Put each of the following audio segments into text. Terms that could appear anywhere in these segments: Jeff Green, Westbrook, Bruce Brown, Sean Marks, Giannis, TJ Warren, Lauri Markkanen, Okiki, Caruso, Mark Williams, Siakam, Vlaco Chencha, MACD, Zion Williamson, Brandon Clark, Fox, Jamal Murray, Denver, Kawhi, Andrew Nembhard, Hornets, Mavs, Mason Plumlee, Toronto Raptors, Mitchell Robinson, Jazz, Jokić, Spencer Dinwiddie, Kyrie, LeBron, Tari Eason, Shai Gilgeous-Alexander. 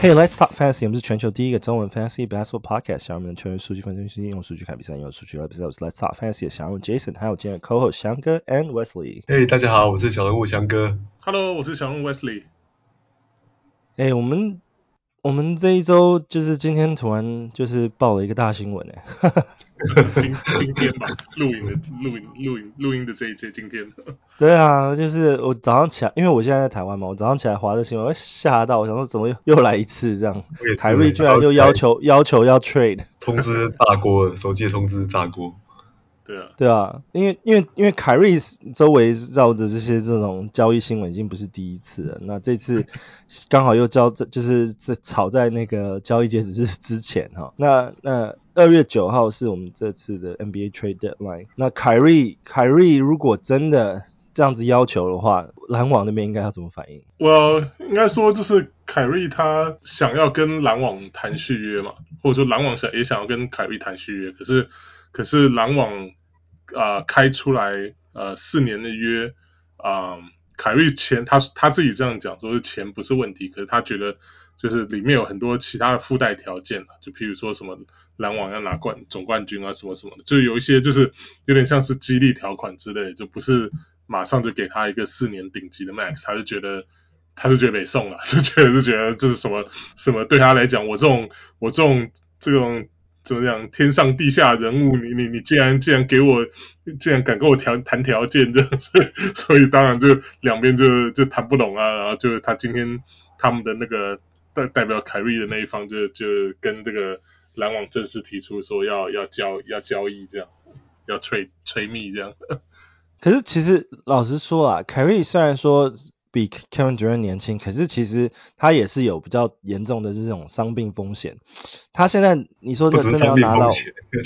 Hey, Let's Talk Fantasy， 我们是全球第一个中文 Fantasy Basketball Podcast， 想要我们的球员数据分析师用数据看比赛，用数据来比赛。我是 Let's Talk Fantasy 的小人物 Jason， 还有今天的 Co-host 翔哥 and Wesley。Hey， 大家好，我是小人物翔哥。Hello， 我是小人物 Wesley。哎，我们这一周就是今天突然就是爆了一个大新闻哎，今天吧，录音的今天。对啊，就是我早上起来，因为我现在在台湾嘛，我早上起来滑这新闻，我吓到，我想说怎么又来一次这样，Kyrie居然又要求要 trade， 通知炸锅了，手机通知炸锅。对啊，对啊，因为Kyrie周围绕着这种交易新闻已经不是第一次了，那这次刚好又就是炒在那个交易截止日之前哈，那2月9号是我们这次的 NBA trade deadline， 那Kyrie如果真的这样子要求的话，篮网那边应该要怎么反应？Well， 应该说就是Kyrie他想要跟篮网谈续约嘛，或者说篮网也想要跟Kyrie谈续约，可是篮网开出来4年的约，Kyrie钱他自己这样讲说是钱不是问题，可是他觉得就是里面有很多其他的附带条件啊，就譬如说什么篮网要拿总冠军啊什么什么的，就有一些就是有点像是激励条款之类的，就不是马上就给他一个4年顶级的 max， 他就觉得没送了，就觉得这是什么什么对他来讲，我这种怎么讲？天上地下人物，你竟然给我，竟然敢跟我谈条件，这样，所以当然就两边就谈不拢啊。然后就他今天他们的那个代表凯瑞的那一方就跟这个篮网正式提出说要交易这样，要trade me 这样。可是其实老实说啊，凯瑞虽然说比 Kevin Durant 年轻，可是其实他也是有比较严重的这种伤病风险。他现在你说的真的要拿到，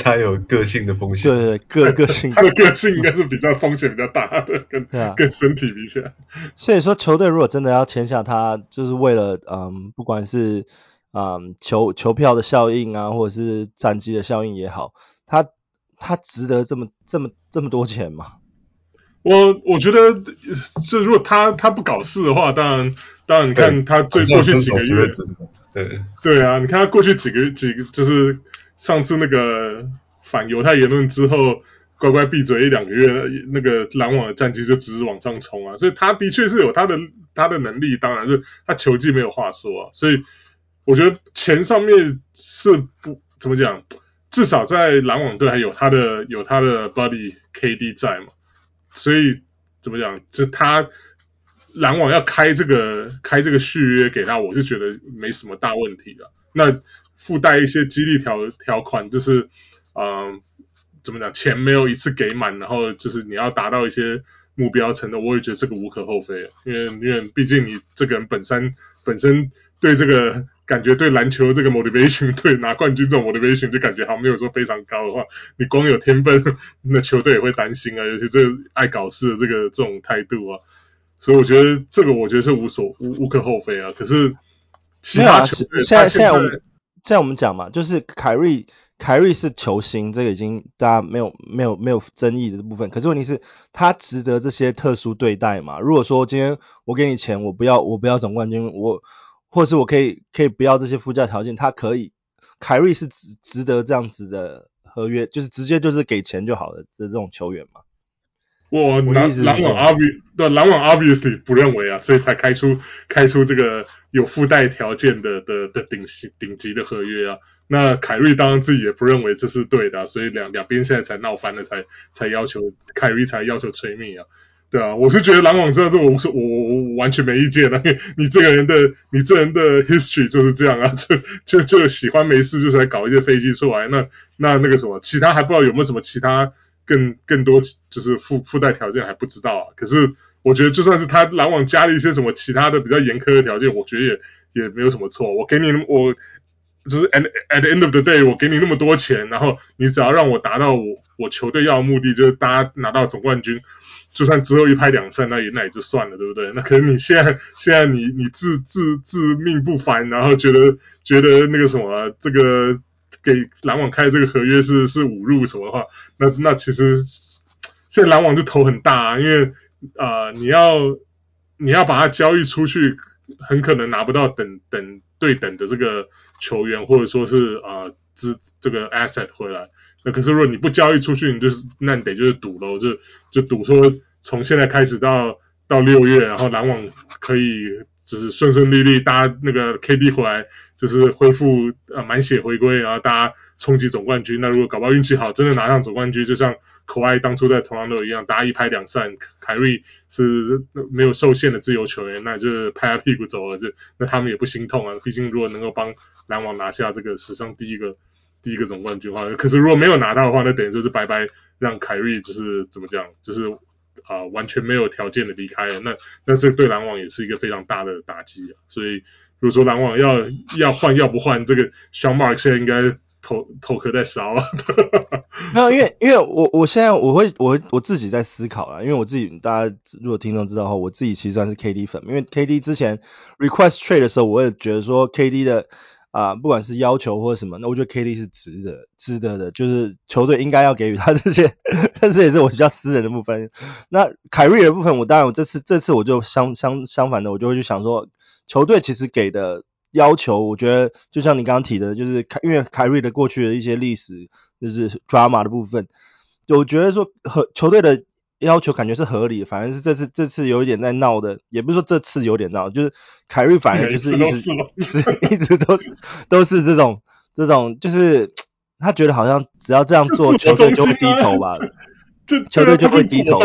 他有个性的风险。对对，个性，他的个性应该是比较风险比较大的，跟身体比起来。所以说，球队如果真的要签下他，就是为了不管是球票的效应啊，或者是战绩的效应也好，他值得这么多钱吗？我觉得是，如果他不搞事的话，当然你看他最过去几个月，对啊，你看他过去几个就是上次那个反犹太言论之后，乖乖闭嘴1-2个月，那个篮网的战绩就只是往上冲啊，所以他的确是有他的能力，当然是他球技没有话说啊，所以我觉得钱上面是不怎么讲，至少在篮网队还有他的 buddy KD 在嘛。所以怎么讲？就他篮网要开这个续约给他，我就觉得没什么大问题了。那附带一些激励条款，就是怎么讲？钱没有一次给满，然后就是你要达到一些目标程度，我也觉得这个无可厚非，因为毕竟你这个人本身对这个感觉对篮球这个 motivation， 对拿冠军这种 motivation 就感觉好像没有说非常高的话，你光有天分，那球队也会担心啊，尤其这爱搞事的这种态度啊，所以我觉得这个我觉得是无可厚非啊。可是其他球队、啊、现在我们讲嘛，就是凯瑞是球星，这个已经大家没有争议的部分。可是问题是，他值得这些特殊对待嘛？如果说今天我给你钱，我不要总冠军，我或是我可以不要这些附加条件，他可以，凯瑞是值得这样子的合约，就是直接就是给钱就好了的这种球员嘛。篮网 obviously 不认为啊，所以才开出这个有附带条件的顶级的合约啊。那凯瑞当然自己也不认为这是对的啊，所以两边现在才闹翻了，才要求凯瑞才要求催命啊。对啊，我是觉得篮网知道这我完全没意见了，因为你这人的 history 就是这样啊，就喜欢没事就是来搞一些飞机出来，那个什么，其他还不知道有没有什么其他更多就是附带条件还不知道啊。可是我觉得就算是他篮网加了一些什么其他的比较严苛的条件，我觉得也没有什么错。我给你我就是 at the end of the day， 我给你那么多钱，然后你只要让我达到我球队要的目的，就是大家拿到总冠军。就算之后一拍两散，那也就算了，对不对？那可是你现在你自命不凡，然后觉得那个什么，这个给篮网开这个合约是侮辱什么的话，那其实现在篮网就头很大啊，因为你要把它交易出去，很可能拿不到对等的这个球员，或者说是这个 asset 回来。那可是如果你不交易出去，你得就是赌咯，就赌说从现在开始到六月，然后篮网可以就是顺顺利利搭那个 KD 回来，就是恢复满血回归，然后大家冲击总冠军。那如果搞不好运气好，真的拿上总冠军，就像 Kawhi 当初在Toronto一样，大家一拍两散。Kyrie 是没有受限的自由球员，那就是拍他屁股走了，那他们也不心痛啊。毕竟如果能够帮篮网拿下这个史上第一个总冠军的话，可是如果没有拿到的话，那等于就是白白让 Kyrie 就是怎么讲，就是完全没有条件的离开了，那这对篮网也是一个非常大的打击啊。所以如果说篮网要换要不换，这个 Sean Marks 现在应该头壳在烧了。没有，因为我现在我自己在思考啦，因为我自己大家如果听众知道的话，我自己其实算是 KD 粉，因为 KD 之前 request trade 的时候，我也觉得说 KD 的不管是要求或什么，那我觉得 KD 是值得的，就是球队应该要给予他这些，但是也是我比较私人的部分。那凯瑞的部分，我这次我就相反的，我就会去想说，球队其实给的要求，我觉得就像你刚刚提的，就是因为凯瑞的过去的一些历史，就是 drama 的部分，我觉得说球队的要求感觉是合理的，反正是这次有一点在闹的，也不是说这次有点闹，就是凯瑞反而就是一直都是这种，就是他觉得好像只要这样做，球队就会低头吧，球队就会低头。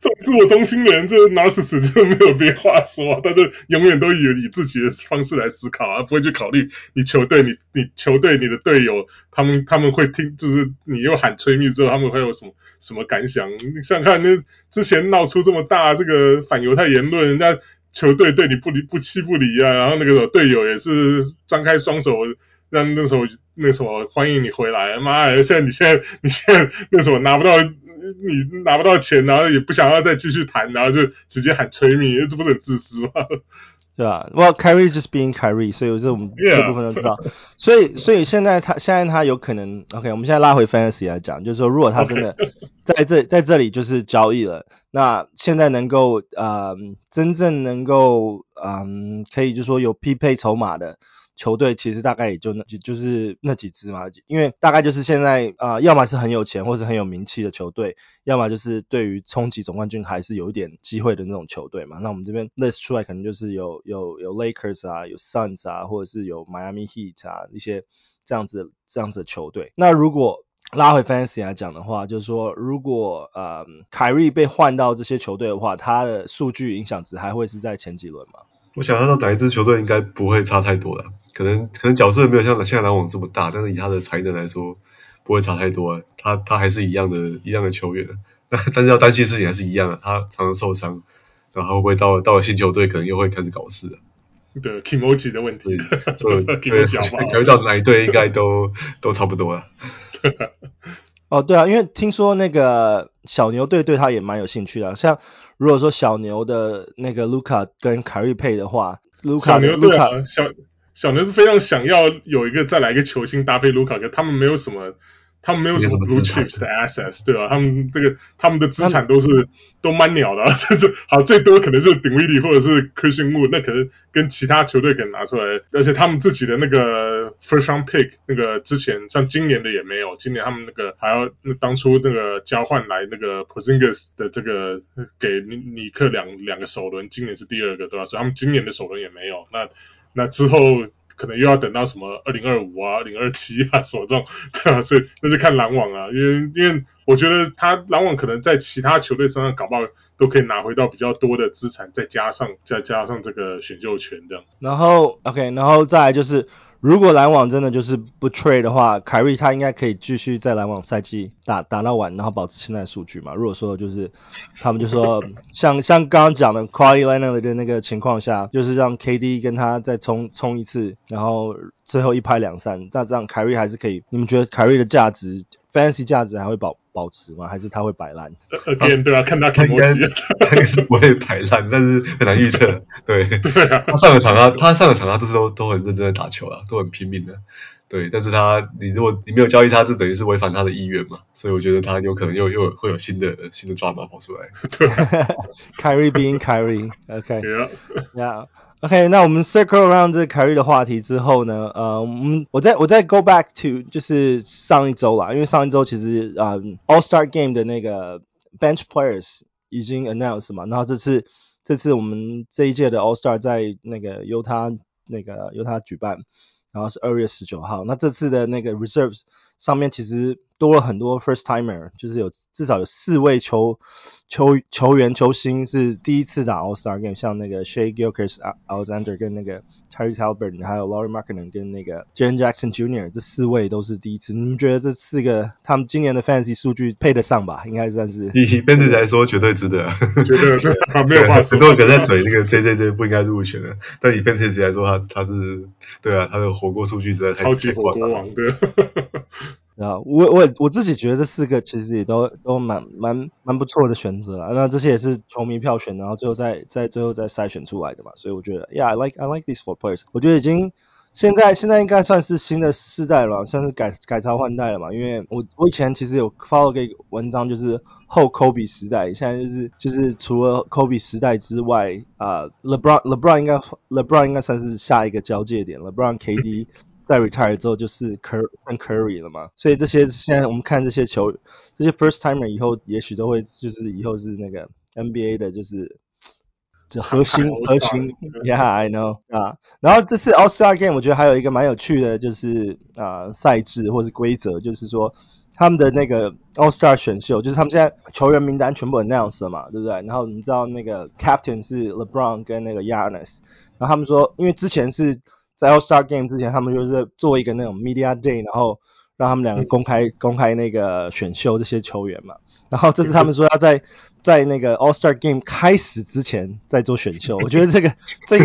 这种自我中心的人，就是 narcissist 就没有别话说，他就永远都以自己的方式来思考啊，不会去考虑你球队、你球队、你的队友，他们会听，就是你又喊吹密之后，他们会有什么感想？你想看那之前闹出这么大这个反犹太言论，人家球队对你不弃不离啊，然后那个队友也是张开双手。让那什么欢迎你回来，妈呀！你现在那什么拿不到钱，然后也不想要再继续谈，然后就直接喊催命，这不是很自私吗？对啊， Well Kyrie just being Kyrie， 所以这我们这部分都知道。Yeah. 所以现在他有可能 ，OK， 我们现在拉回 Fantasy 来讲，就是说如果他真的在这里就是交易了，那现在能够真正能够可以就说有匹配筹码的。球队其实大概也就就是那几支嘛，因为大概就是现在要么是很有钱或是很有名气的球队，要么就是对于冲击总冠军还是有一点机会的那种球队嘛。那我们这边 list 出来可能就是有 Lakers 啊，有 Suns 啊，或者是有 Miami Heat 啊，一些这样子的球队。那如果拉回 Fantasy 来讲的话，就是说如果凯瑞被换到这些球队的话，他的数据影响值还会是在前几轮吗？我想象到哪一支球队应该不会差太多了，可能角色没有像现在篮网这么大，但是以他的才能来说，不会差太多啊。他还是一样的球员，但是要担心的事情还是一样啊，他常常受伤，然后会到了新球队可能又会开始搞事啊。对 ，Kimoji 的问题，对，考虑到哪一队应该都差不多了。哦，对啊，因为听说那个小牛队对他也蛮有兴趣的，像。如果说小牛的那个卢卡跟凯瑞配的话，小牛是非常想要有一个再来一个球星搭配卢卡，可他们没有什么 blue chips 的 assets， 对吧、啊？他们的资产都蛮鸟的、啊，好最多可能是Dinwiddie或者是 Christian Wood， 那可能跟其他球队可能拿出来，而且他们自己的那个 first round pick 那个之前像今年的也没有，今年他们那个还要当初那个交换来那个 Porzingis 的这个给尼克两个首轮，今年是第二个，对吧、啊？所以他们今年的首轮也没有，那之后。可能又要等到什么2025啊、2027啊所中，对吧、啊？所以那就看篮网啊，因为我觉得他篮网可能在其他球队身上搞不好都可以拿回到比较多的资产，再加上这个选秀权这样。然后 OK， 然后再来就是，如果篮网真的就是不 trade 的话，凯瑞他应该可以继续在篮网赛季打到完，然后保持现在的数据嘛。如果说就是他们就说像刚刚讲的 Kawhi Leonard 的那个情况下，就是让 KD 跟他再冲一次，然后最后一拍两散，那这样Kyrie还是可以，你们觉得Kyrie的价值 fantasy 价值还会保持吗？还是他会摆烂 ？Again， 对啊，看他应该是不会摆烂，但是很难预测。对，对啊，他上个场他都很认真的打球啊，都很拼命的。对，但是你如果你没有交易他，这等于是违反他的意愿嘛，所以我觉得他有可能又会有新的drama跑出来。Kyrie being Kyrie，OK， yeah。OK， 那我们 circle around 这 Kyrie 的话题之后呢，我再 go back to 就是上一周啦，因为上一周其实All-Star Game 的那个 bench players 已经 announced 嘛，然后这次我们这一届的 All-Star 在那个犹他举办，然后是2月19号，那这次的那个 reserves 上面其实多了很多 first timer， 就是至少有4位球星是第一次打 All-Star Game， 像那个 Shai Gilgeous-Alexander 跟那个 Tyrese Haliburton 还有 Lauri Markkanen 跟那个 Jaren Jackson Jr. 这4位都是第一次，你们觉得这4个他们今年的 fantasy 数据配得上吧？应该算是以 fantasy 来说绝对值得，绝对是没有话说，很多人在嘴那个 JJJ 不应该入选的，但以 fantasy 来说他是对啊，他的火锅数据实在太超级火锅王对。我自己觉得这4个其实也都蛮不错的选择啦，那这些也是球迷票选，然后最后再筛选出来的嘛，所以我觉得 yeah I like these four players， 我觉得已经现在应该算是新的世代了，算是改朝换代了嘛，因为我以前其实有 follow 一个文章，就是后 Kobe 时代，现在就是除了 Kobe 时代之外LeBron 应该算是下一个交界点， LeBron KD 在 retire 之后就是 Curry 了嘛，所以这些现在我们看这些 first timer 以后也许都会就是以后是那个 NBA 的就是核心 yeah I know 然后这次 All-Star Game 我觉得还有一个蛮有趣的就是赛制或是规则，就是说他们的那个 All-Star 选秀，就是他们现在球员名单全部 announce 了嘛，对不对？然后你知道那个 captain 是 LeBron 跟那个 Giannis， 然后他们说因为之前是在 All-Star Game 之前，他们就是做一个那种 Media Day， 然后让他们两个公开那个选秀这些球员嘛。然后这次他们说要在那个 All-Star Game 开始之前再做选秀，我觉得这个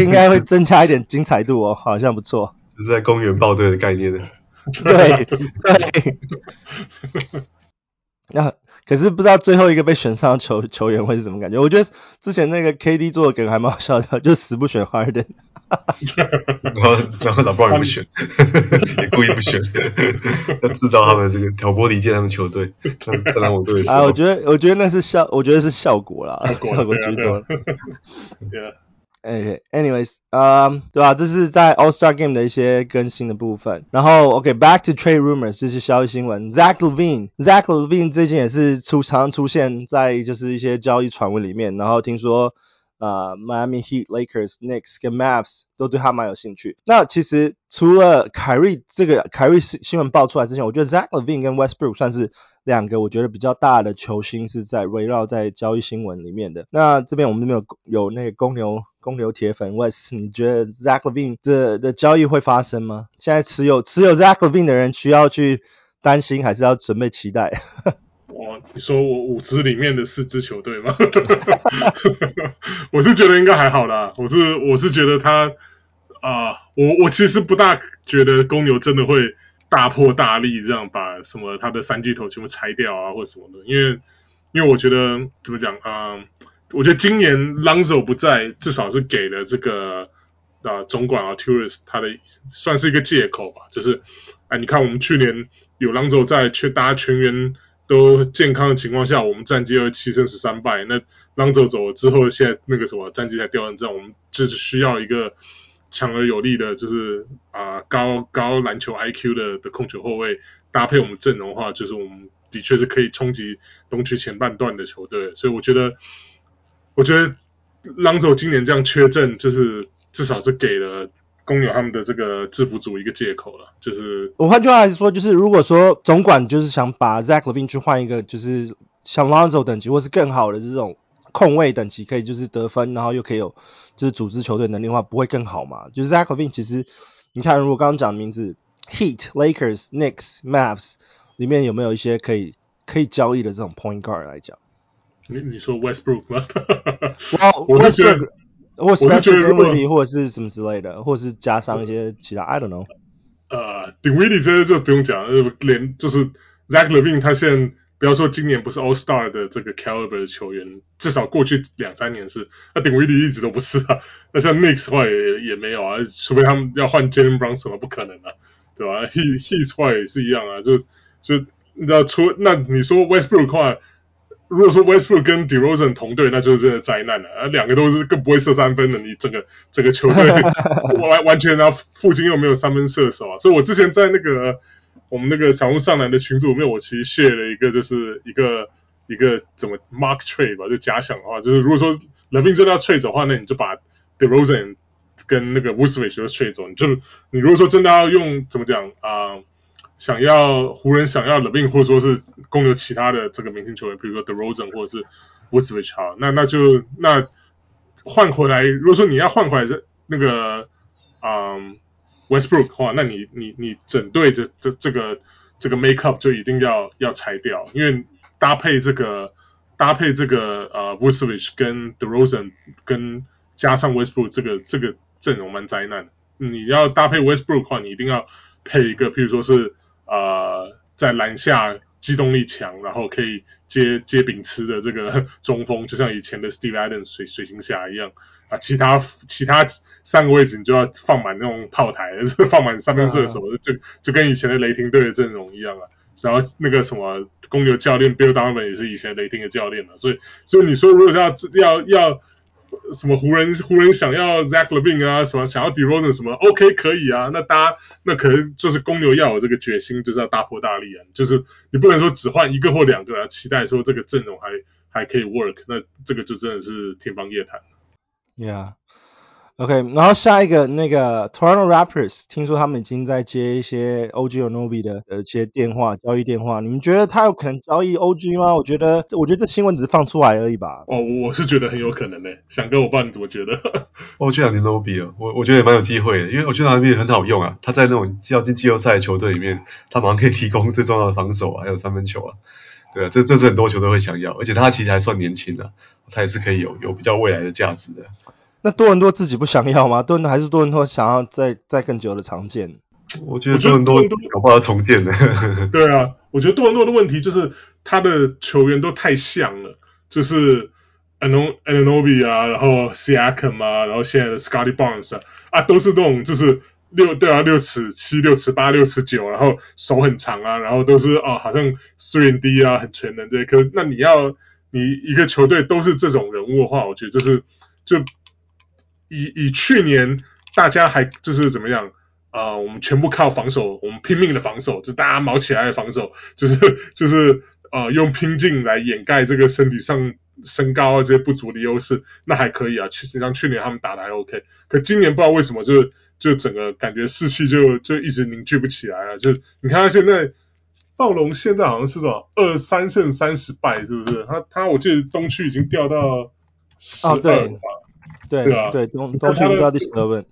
应该会增加一点精彩度哦，好像不错。就是在公园报队的概念的。对对。可是不知道最后一个被选上的球员会是什么感觉？我觉得之前那个 KD 做的梗还蛮好笑的，就死不选 Harden， 然后老布朗也不选，也故意不选，要制造他们这个挑拨离间他们球队，在篮网队的时候。我觉得那是效果啦，效果居多。Yeah. Anyways， 对吧？这是在 All-Star Game 的一些更新的部分。然后 OK， back to trade rumors， 这是消息新闻。Zach LaVine 最近也是常出现在就是一些交易传闻里面。然后听说Miami Heat、Lakers、Knicks 跟 Mavs 都对他蛮有兴趣。那其实除了 Kyrie 新闻爆出来之前，我觉得 Zach LaVine 跟 Westbrook 算是2个我觉得比较大的球星是在围绕在交易新闻里面的。那这边我们有那个公牛铁粉 Wes， 你觉得 Zach LaVine 的交易会发生吗？现在持有 Zach LaVine 的人需要去担心，还是要准备期待？哇，你说我5支里面的4支球队吗？我是觉得应该还好啦，我是觉得他我其实不大觉得公牛真的会大破大立这样把什么他的3巨头全部拆掉啊或者什么的，因为我觉得怎么讲我觉得今年 Lonzo 不在，至少是给了这个总管Arturis他的算是一个借口吧，就是你看我们去年有 Lonzo 在，大家全员都健康的情况下，我们战绩又7胜13败，那 Lonzo 走了之后，现在那个什么战绩才掉成这样，我们就是需要一个强而有力的，就是高篮球 IQ 的控球后卫搭配我们阵容的话，就是我们的确是可以冲击东区前半段的球队。所以我觉得 Lonzo 今年这样缺阵，就是至少是给了公牛他们的这个制服组一个借口了。就是我换句话来说，就是如果说总管就是想把 Zach LaVine 去换一个就是像 Lonzo 等级或是更好的这种控卫等级，可以就是得分，然后又可以有就是组织球队能力的话，不会更好嘛？就是 Zach LaVine 其实你看，如果刚刚讲的名字 Heat、Lakers、Knicks、Mavs 里面有没有一些可以交易的这种 point guard 来讲？你说 Westbrook 吗？我是觉得，或 Spencer Dinwiddie 或者是什么之类的，或者是加上一些其他 I don't know。Dinwiddie 这就不用讲了，连就是 Zach LaVine 他现在不要说今年不是 All Star 的这个 caliber 的球员，至少过去两三年是，那Dinwiddie 一直都不是啊。那像 Knicks 话 也没有啊，除非他们要换 Jalen Brunson 不可能啊，对吧 ？Heat 话也是一样啊，就那那你说 Westbrook 话，如果说 Westbrook 跟 DeRozan 同队，那就是真的灾难了啊，两个都是更不会射三分的，你整个球队完全啊，附近又没有三分射手啊。所以我之前在那个我们那个小红上篮的群组里面，我其实 share 了一个就是一个怎么 mark trade 吧，就假想的话，就是如果说 LaVine 真的要 trade 的话，那你就把 DeRozan 跟那个 Vučević 就 trade 走，你如果说真的要用怎么讲啊？想要湖人想要 LaVine 或者说是公牛其他的这个明星球员，比如说 DeRozan 或者是 Vučević 好，那换回来，如果说你要换回来那个Westbrook 的话，那你整队的这个 make up 就一定要拆掉，因为搭配这个Vučević 跟 DeRozan 跟加上 Westbrook 这个阵容蛮灾难的。你要搭配 Westbrook 的话，你一定要配一个，譬如说是在篮下机动力强，然后可以接饼吃的这个中锋，就像以前的 Steve Adams 水行侠一样啊。其他三个位置你就要放满那种炮台，放满三分射手，就跟以前的雷霆队的阵容一样啊。然后那个什么公牛教练 Bill Donovan 也是以前雷霆的教练嘛，所以你说如果要什么湖人想要 Zach LaVine 啊，什么想要 DeRozan 什么 ，OK 可以啊，那可能就是公牛要有这个决心，就是要大破大立啊，就是你不能说只换一个或两个啊，期待说这个阵容还可以 work， 那这个就真的是天方夜谭。Yeah， OK， 然后下一个那个 Toronto Raptors， 听说他们已经在接一些 OG Anunoby 的一些电话，交易电话，你们觉得他有可能交易 OG 吗？我觉得这新闻只是放出来而已吧。哦，我是觉得很有可能嘞，翔哥，我不知道你怎么觉得。OG Anunoby 啊，我觉得也蛮有机会的，因为 OG Anunoby 很好用啊，他在那种要进季后赛的球队里面，他马上可以提供最重要的防守啊，还有三分球啊。对啊，这是很多球队会想要，而且他其实还算年轻啊，他也是可以有比较未来的价值的。那多伦多自己不想要吗？多伦多想要再更久的长建？我觉得多伦多搞不好要重建的。对啊，我觉得多伦多的问题就是他的球员都太像了，就是 Anunoby 啊，然后 Siakam 啊，然后现在的 Scottie Barnes 啊都是那种就是六尺七、六尺八、六尺九，然后手很长啊，然后都是哦好像 3&D 啊，很全能这些。可是那你一个球队都是这种人物的话，我觉得就以去年大家还就是怎么样我们全部靠防守，我们拼命的防守，就大家毛起来的防守，就是用拼劲来掩盖这个身体上身高啊这些不足的优势，那还可以啊，像去年他们打的还 OK， 可今年不知道为什么就整个感觉士气就一直凝聚不起来啊，就你看他现在暴龙现在好像是什么23胜30败是不是？他我记得东区已经掉到12了。对啊，对，东区到第12。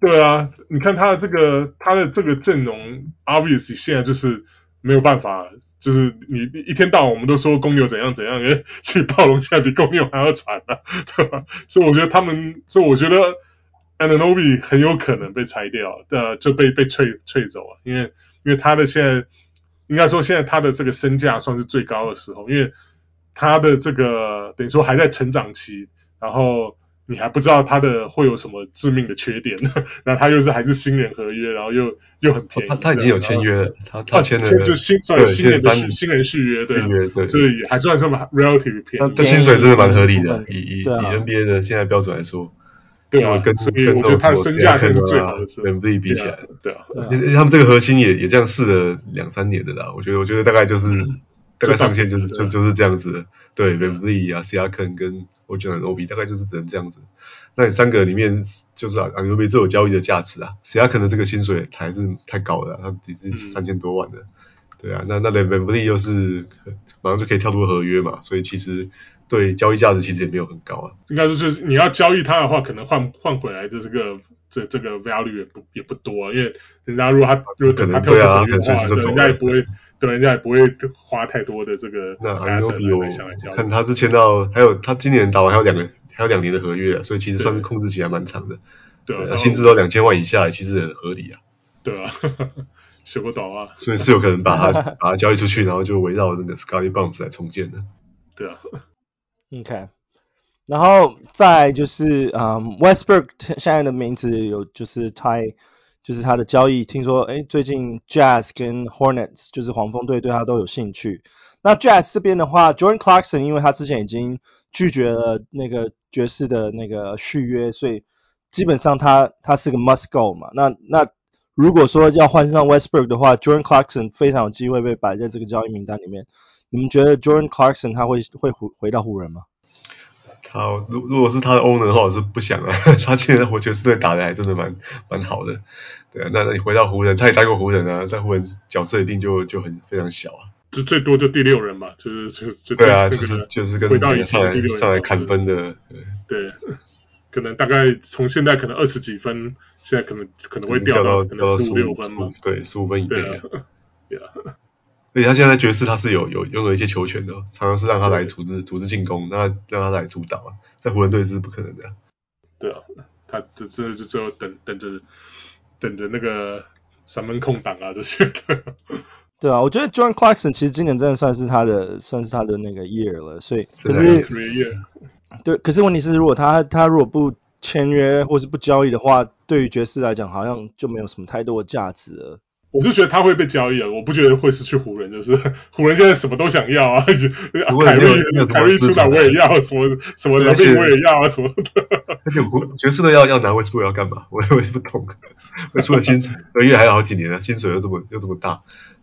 对啊，你看他这个阵容 ，obviously 现在就是没有办法，就是你一天到晚我们都说公牛怎样怎样，因为其实暴龙现在比公牛还要惨啊，对吧？所以我觉得 Anunoby 很有可能被拆掉，就被吹走啊，因为他的现在应该说现在他的这个身价算是最高的时候，因为他的这个等于说还在成长期，然后。你还不知道他的会有什么致命的缺点，然后他还是新人合约，然后又很便宜。他已经有签约了，他签了就新人续约，对，所以还算是 relative 便宜。这薪水真的蛮合理的，以 NBA 的现在标准来说，对啊，所以我觉得他的身价才是最好的，跟自己比起来，对啊。他们这个核心也这样试了2-3年的啦，我觉得大概就是大概上限就是这样子的，对 ，Vučević 啊 ，Siakam 跟。我觉得 Anunoby 大概就是只能这样子。那你3个里面就是 Anunoby 最有交易的价值啊，谁他可能这个薪水还是太高了，他已经3000多万了。对啊，那 Vučević 又是马上就可以跳出合约嘛，所以其实对交易价值其实也没有很高啊。应该就是你要交易他的话，可能换回来的这个 value 也不多，因为人家如果他跳出合约的话，人家也不会。对，人家也不会花太多的这个。那Anunoby看他之前还有他今年打完还有两年的合约，所以其实算是控制起来蛮长的。对啊，薪资都2000万以下，其实很合理啊。对啊，水果岛啊，所以是有可能把他交易出去，然后就围绕那个 Scottie Barnes 来重建的。对啊 ，OK。然后再就是Westbrook 现在的名字有就是就是他的交易，听说最近 Jazz 跟 Hornets 就是黄蜂队对他都有兴趣。那 Jazz 这边的话 ，Jordan Clarkson 因为他之前已经拒绝了那个爵士的那个续约，所以基本上他是个 must go 嘛。那如果说要换上 Westbrook 的话 ，Jordan Clarkson 非常有机会被摆在这个交易名单里面。你们觉得 Jordan Clarkson 他会回到湖人吗？他如果是他的 owner 的话，我是不想啊。他现在在爵士队打的还真的蛮好的，对啊。那你回到湖人，他也待过湖人啊，在湖人角色一定就很非常小啊。就最多就第六人嘛，就是对啊，就是跟上来砍分的，对，可能大概从现在可能20几分，现在可能会掉到可能15、16分嘛，对，15分以内啊。对啊。而且他现在爵士他是有拥有一些球权的，常常是让他来组织进攻，让他来主导啊，在湖人队是不可能的啊。对啊，他就只有等着那个三分空档啊这些的。对啊，我觉得 Jordan Clarkson 其实今年真的算是他的那个 year 了，所以可是问题是如果他如果不签约或是不交易的话，对于爵士来讲好像就没有什么太多的价值了。我是觉得他会被交易了，我不觉得会失去湖人，就是湖人现在什么都想要啊，凯瑞出来我也要，什么老兵我也要啊，什么的。而且爵士队要拿Westbrook要干嘛？我也不懂。Westbrook 薪2月还有好几年啊，薪水又这么大，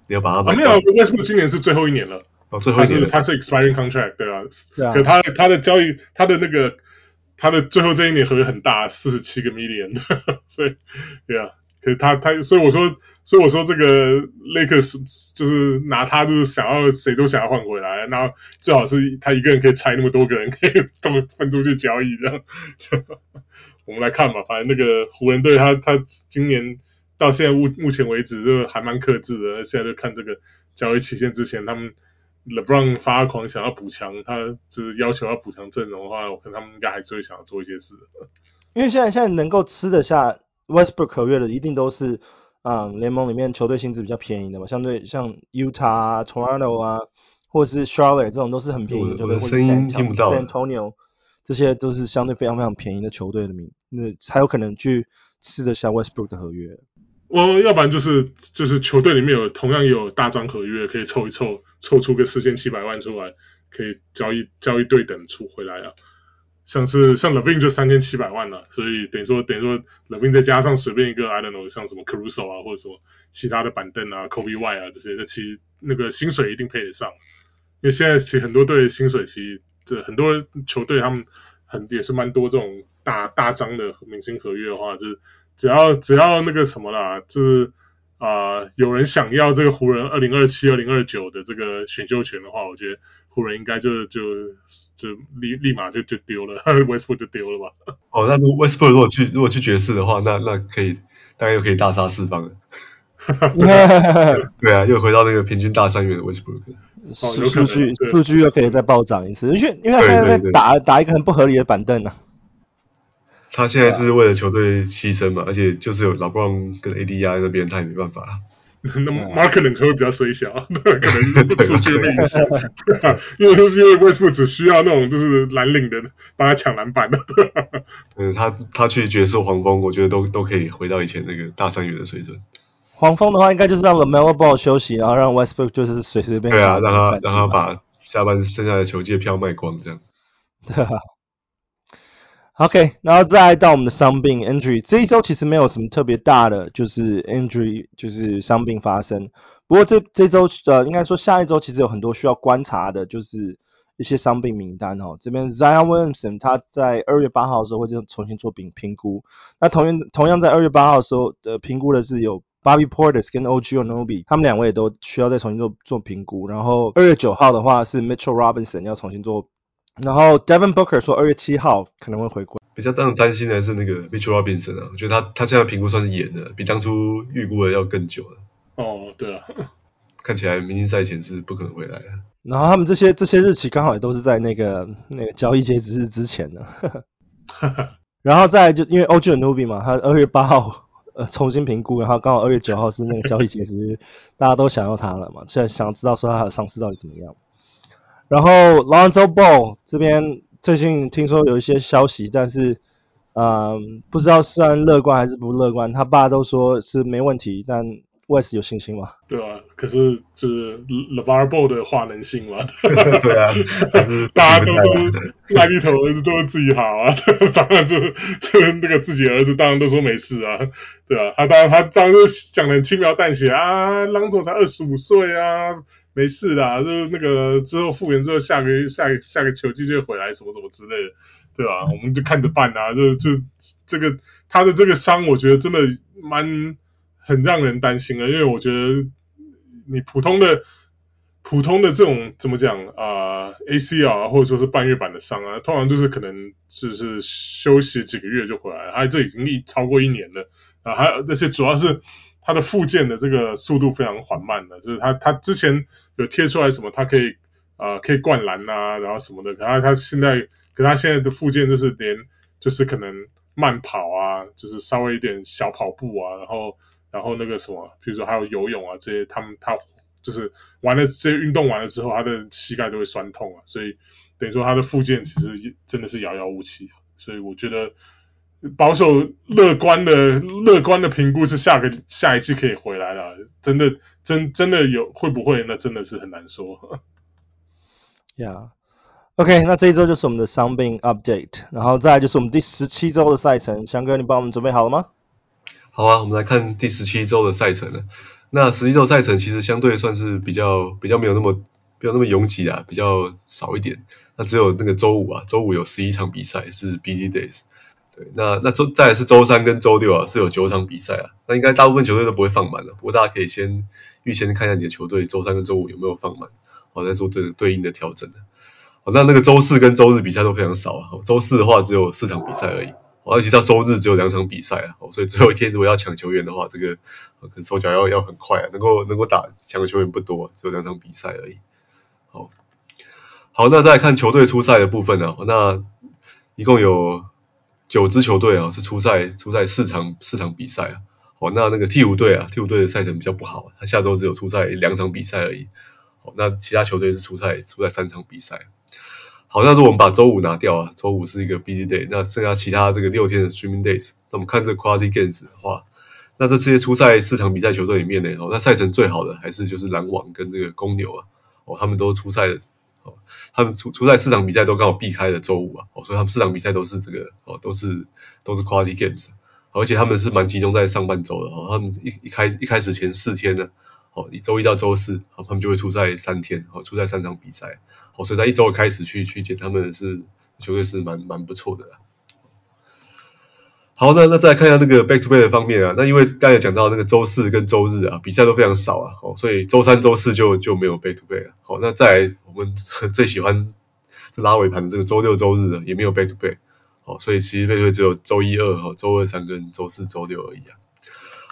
你要把它买掉。没有 ，Westbrook 今年是最后一年了，最后一年了，他是 expiring contract 对啊，对啊，可他的交易，他的那个他的最后这一年合约很大，47个 million， 所以对啊。可是他所以我说这个 Lakers 就是拿他就是想要谁都想要换回来，然后最好是他一个人可以拆那么多个人，可以都分出去交易这样。我们来看吧，反正那个湖人队他今年到现在目前为止就还蛮克制的，现在就看这个交易期限之前，他们 LeBron 发狂想要补强，他就是要求要补强阵容的话，我看他们应该还是会想要做一些事的，因为现在能够吃得下。Westbrook 合约的一定都是联盟里面球队薪资比较便宜的嘛，相对像 Utah 啊 Toronto 啊或是 Charlotte 这种都是很便宜的球队，或者 San Antonio 这些都是相对非常非常便宜的球队的名，那才有可能去吃得下 Westbrook 的合约。我要不然就是球队里面有同样有大张合约可以凑一凑出个4700万出来，可以交易对等出回来啊。像 LaVine 就3700万了，所以等于说 LaVine 再加上随便一个 I don't know 像什么 Caruso 啊或者什么其他的板凳啊 Kobe Y 啊这些，那其实那个薪水一定配得上，因为现在其实很多队薪水其实很多球队他们也是蛮多这种大张的明星合约的话，就是只要那个什么啦，就是有人想要这个湖人2027、2029的这个选秀权的话，我觉得湖人应该就立马就丢了，Westbrook 就丢了吧。哦，那 Westbrook 如果去爵士的话，那可以大概又可以大杀四方了。对啊，又回到那个平均大三元的 Westbrook。哦，有可能数据又可以再暴涨一次，因为他现在在打一个很不合理的板凳啊。他现在是为了球队牺牲嘛，而且就是有LeBron跟 AD 压在那边，他也没办法。那 Markkanen 可能比较衰小，可能数据被影响。因为 Westbrook 只需要那种就是蓝领的帮他抢篮板的。他去爵士黄蜂，我觉得都可以回到以前那个大三元的水准。黄蜂的话，应该就是让 LaMelo Ball 休息，然后让 Westbrook 就是随便。对啊，让他把下半剩下的球季的票卖光这样。对啊。OK， 然后再来到我们的伤病 injury， 这一周其实没有什么特别大的就是 injury 就是伤病发生，不过这周应该说下一周其实有很多需要观察的，就是一些伤病名单哦。这边 Zion Williamson 他在2月8号的时候会重新做评估，那同样在2月8号的时候评估的是有 Bobby Portis 跟 OG Anunoby， 他们两位都需要再重新做评估，然后2月9号的话是 Mitchell Robinson 要重新做，然后 Devin Booker 说2月7号可能会回归。比较让人担心的是那个 Mitchell Robinson 啊，我觉得他现在评估算是严的，比当初预估的要更久了。哦，对啊，看起来明星赛前是不可能回来的。然后他们这些日期刚好也都是在那个交易截止日之前的。然后再来就因为 OG Anunoby 嘛，他2月8号重新评估，然后刚好2月9号是那个交易截止日，大家都想要他了嘛，所以想知道说他的伤势到底怎么样。然后 Lonzo Ball 这边最近听说有一些消息，但是不知道算乐观还是不乐观，他爸都说是没问题，但 West 有信心吗？对啊，可是就是 LaVar Ball 的话能信吗？对啊，还是大家都赖一头儿子都是自己好啊，当然就是那个自己儿子当然都说没事啊，对啊，他当然就讲得很轻描淡写啊，朗佐才25岁啊，没事啦，就是那个之后复原之后下个球季就回来什么什么之类的，对吧、啊？我们就看着办啊，就这个他的这个伤，我觉得真的很让人担心的，因为我觉得你普通的这种怎么讲ACL 啊，或者说是半月板的伤啊，通常就是可能就是休息几个月就回来了，他这已经超过1年了啊，还有那些主要是。他的复健的这个速度非常缓慢的，就是他之前有贴出来什么，他可以灌篮啊，然后什么的，可他现在的复健就是连就是可能慢跑啊，就是稍微一点小跑步啊，然后那个什么，比如说还有游泳啊这些，他就是玩了这些运动完了之后，他的膝盖都会酸痛啊，所以等于说他的复健其实真的是遥遥无期，所以我觉得。保守乐观的评估是下一季可以回来了，真的有会不会那真的是很难说。Yeah, OK, 那这一周就是我们的伤病 update， 然后再来就是我们第17周的赛程，翔哥你帮我们准备好了吗？好啊，我们来看第17周的赛程了。那17周赛程其实相对算是比较没有那么拥挤啊，比较少一点。那只有那个周五有11场比赛是 BT Days。对，那再来是周三跟周六啊，是有9场比赛啊。那应该大部分球队都不会放满了，不过大家可以先预看一下你的球队周三跟周五有没有放满，好再做对应的调整。好，那个周四跟周日比赛都非常少啊。周四的话只有4场比赛而已，而且到周日只有2场比赛啊。所以最后一天如果要抢球员的话，这个可能手脚要很快啊，能够打抢的球员不多啊，只有2场比赛而已。好，那再来看球队出赛的部分啊。那一共有9支球队啊是出赛4场比赛啊。好，那个鹈鹕队的赛程比较不好，他下周只有出赛2场比赛而已。好，那其他球队是出赛3场比赛。好，那如果我们把周五拿掉啊，周五是一个 BD Day， 那剩下其他这个6天的 Streaming Days， 那我们看这个 Quality Games 的话，那这些出赛4场比赛球队里面呢，那赛程最好的还是就是篮网跟这个公牛啊，他们都出赛的。他们出赛4场比赛都刚好避开了周五啊，所以他们4场比赛都是这个都是 quality games， 而且他们是蛮集中在上半周的，他们一开始前4天呢，周一到周四，他们就会出赛3天，出赛3场比赛，所以在一周开始去捡他们是球队是蛮不错的啦。好，那再来看一下那个 back to back 的方面啊，那因为刚才讲到那个周四跟周日啊，比赛都非常少啊，所以周三、周四就没有 back to back 了。好，那再来我们最喜欢拉尾盘的这个周六、周日啊，也没有 back to back。好，所以其实 back to back 只有周一、二、周二、三跟周四、周六而已啊。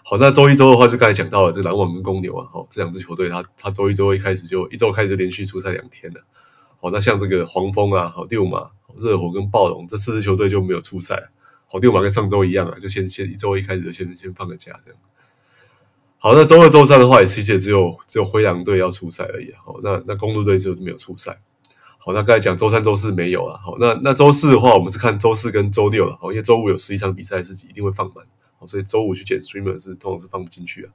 好，那周一、周二的话，就刚才讲到了这个篮网跟公牛啊，好，这2支球队他周一、周二一周开始连续出赛2天了。好，那像这个黄蜂啊、好六马、热火跟暴龙这4支球队就没有出赛。好，六马跟上周一样啊，就先一周一开始就先放个假这样。好，那周二、周三的话，也其实也只有灰狼队要出赛而已啊。好，那公路队就没有出赛。好，那刚才讲周三、周四没有啊。好，那周四的话，我们是看周四跟周六了。好，因为周五有11场比赛是一定会放满，好，所以周五去捡 streamer 是通常是放不进去啊。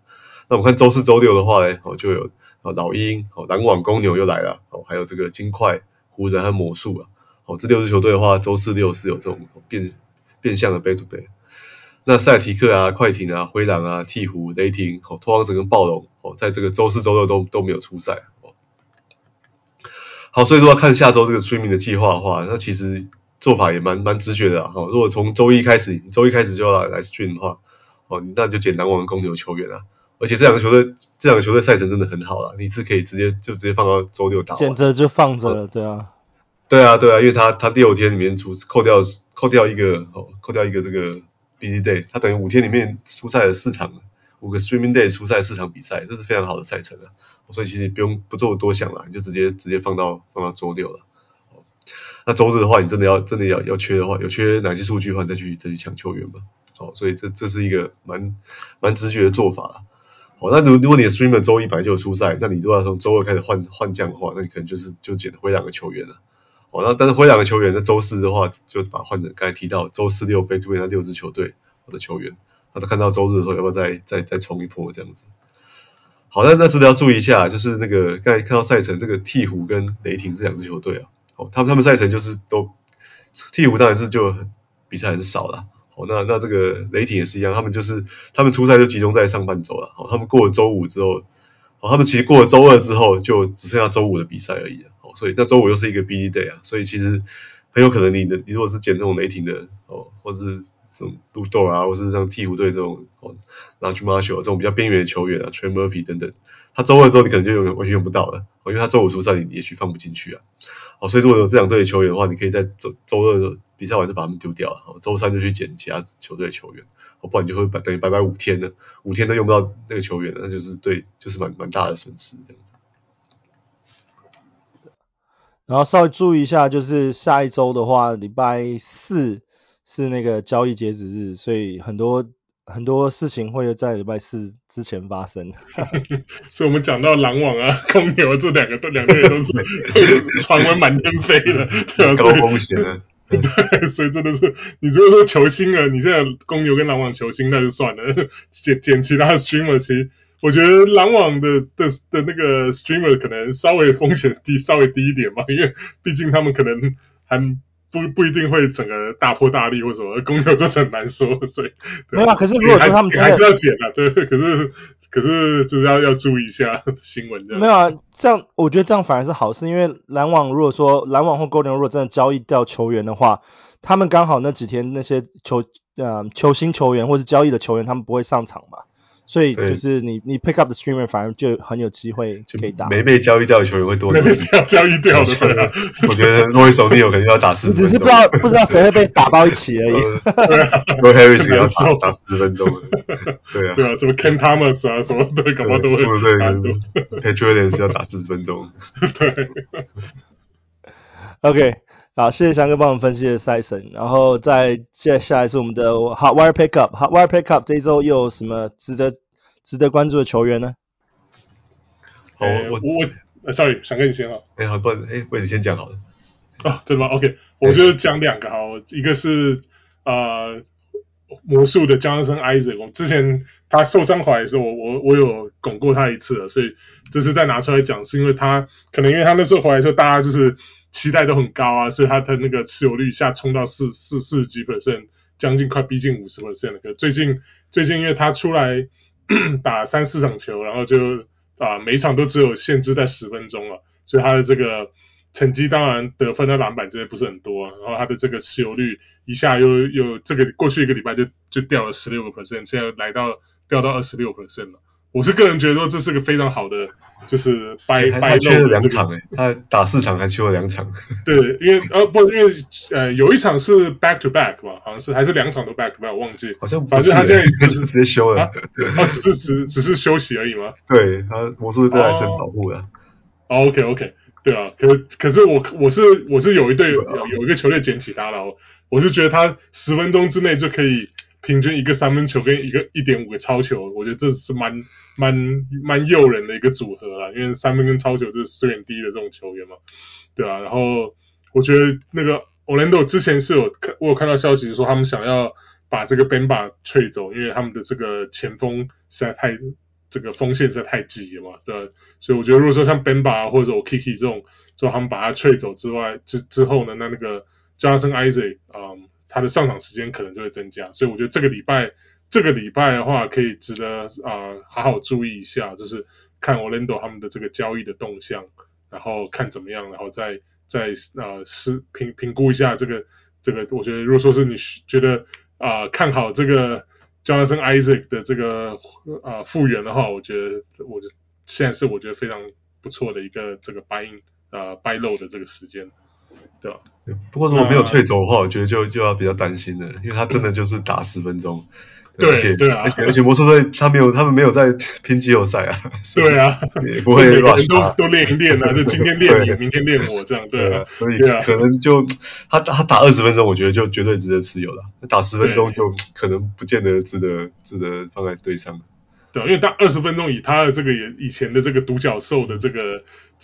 那我们看周四、周六的话呢，好就有老鹰、好篮网、公牛又来了，好还有这个金块、湖人和魔术啊。好，这6支球队的话，周四、六是有这种变相的 back to back， 那塞尔提克啊、快艇啊、灰狼啊、鹈鹕、雷霆、拓荒者跟暴龙，在这个周四、周六都没有出赛。好，所以如果看下周这个 streaming 的计划的话，那其实做法也蛮直觉的啊。如果从周一开始就要来 stream 的话，那就捡篮网跟公牛球员啊。而且这两个球队赛程真的很好啦，你是可以直接放到周六打完，简直就放着了，对啊。对啊，因为他6天里面扣掉一个这个 busy day， 他等于5天里面出赛了4场，5个 streaming day 出赛4场比赛，这是非常好的赛程啊，所以其实不做多想了，你就直接放到周六了。那周日的话，你真的要缺的话，有缺哪些数据的话，你再去抢球员吧。哦，所以这是一个蛮直觉的做法。好，那如果你的 streamer 周一本来就有出赛，那你如果要从周二开始换将的话，那你可能就捡回两个球员了。好，那但是回两个球员，那周四的话就把换成刚才提到周四back to back那六支球队的球员，那他看到周日的时候要不要再冲一波这样子。好，那值得要注意一下，就是那个刚才看到赛程这个鹈鹕跟雷霆这两支球队啊，哦，他们赛程就是都鹈鹕当然是就比赛很少啦，哦，那这个雷霆也是一样，他们出赛就集中在上半周啦，哦，他们过了周五之后，哦，他们其实过了周二之后就只剩下周五的比赛而已，哦，所以那周五又是一个 BD day 啊，所以其实很有可能你如果是捡这种雷霆的哦，或是这种杜豆啊，或是像鹈鹕队这种拿去马修这种比较边缘的球员啊 ，Trey Murphy 等等，他周二之后你可能就完全用不到了，因为他周五出赛你也许放不进去啊。好，所以如果有这两队的球员的话，你可以在周二比赛完就把他们丢掉了，周三就去捡其他球队的球员，不然你就会等于白白5天了，5天都用不到那个球员了，那就是对，就是蛮大的损失这样子。然后稍微注意一下，就是下一周的话，礼拜四。是那个交易截止日，所以很多事情会在礼拜四之前发生。所以我们讲到篮网啊、公牛这两队都是传闻满天飞的，对啊，高风险的。对，所以真的是，你如果说球星了，你现在公牛跟篮网球星那就算了，捡其他 streamer 其实。我觉得篮网的那个 streamer 可能稍微风险低，稍微低一点嘛，因为毕竟他们可能还不一定会整个大破大立或什么，公牛真的很难说，所以没有啊。可是如果说他们还是要减啊，对，可是就是要注意一下新闻的。没有啊，这样我觉得这样反而是好事，因为如果说篮网或公牛如果真的交易掉球员的话，他们刚好那几天那些球星球员或是交易的球员他们不会上场嘛，所以就是你 pick up the streamer 反而就很有机会可以打。没被交易掉的球员会多，没被交易掉的，我觉得诺伊手里有可能要打40分钟，只是不知道谁会被打到一起而已。罗Harris 也要打40分钟，对啊，对啊，什么 Cam Thomas 啊，什么对，搞不好都会打很多。Patriots 要打40分钟，对。OK， 好，谢谢翔哥帮我们分析的赛程，然后再接下来是我们的 Hotwire Pickup。Hotwire Pickup 这一周又有什么值得关注的球员呢？好，我 sorry， 想跟你先好。好，不然我先讲好了。哦，对吗 ？OK， 我就讲两个好，一个是魔术的 Jonathan Isaac， 我之前他受伤回来的时候，我有拱过他一次了，所以这次再拿出来讲，是因为他可能因为他那时候回来的时候，大家就是期待都很高啊，所以他那个持有率一下冲到40几%，将近快逼近50%了。可最近因为他出来。打3-4场球，然后就每场都只有限制在10分钟了，所以他的这个成绩当然得分的篮板这些不是很多，然后他的这个持有率一下又这个过去一个礼拜就掉了 16%， 现在掉到 26% 了。我是个人觉得说这是个非常好的，就是他缺了2场他打4场还缺了2场。对，因为有一场是 back to back 吧，好像是还是2场都 back to back， 我忘记。好像不是，反正他现在就是直接休了。只是休息而已吗？对，他魔术队还是很保护的。Oh, OK， 对啊，可是我是有一队有一个球队捡起他了，我是觉得他10分钟之内就可以。平均一个3分球跟一个 1.5 个超球，我觉得这是蛮诱人的一个组合啦，因为三分跟超球就是虽然低的这种球员嘛，对啊。然后我觉得那个 Orlando 之前是我有看到消息说他们想要把这个 Bamba trade 走，因为他们的这个前锋实在太这个锋线实在太挤了嘛，对啊。所以我觉得如果说像 Bamba 或者 Okiki 这种，就他们把它 trade 走之外之后呢，那个 Jonathan Isaac， 他的上场时间可能就会增加，所以我觉得这个礼拜的话可以值得好好注意一下，就是看 Orlando 他们的这个交易的动向，然后看怎么样，然后再评估一下这个。我觉得如果说是你觉得看好这个 Jonathan Isaac 的这个复原的话，我觉得现在是我觉得非常不错的一个这个 buy low 的这个时间。对啊，不过如果没有退走的话，我觉得就要比较担心了，因为他真的就是打10分钟，而且魔术队他们没有在拼季后赛啊，对啊，也不会乱打，都练一练啊，就今天练你，明天练我这样，对啊，所以可能就他打20分钟，我觉得就绝对值得持有了，打10分钟就可能不见得值得放在队上。对，因为他20分钟以他的这个以前的这个独角兽的这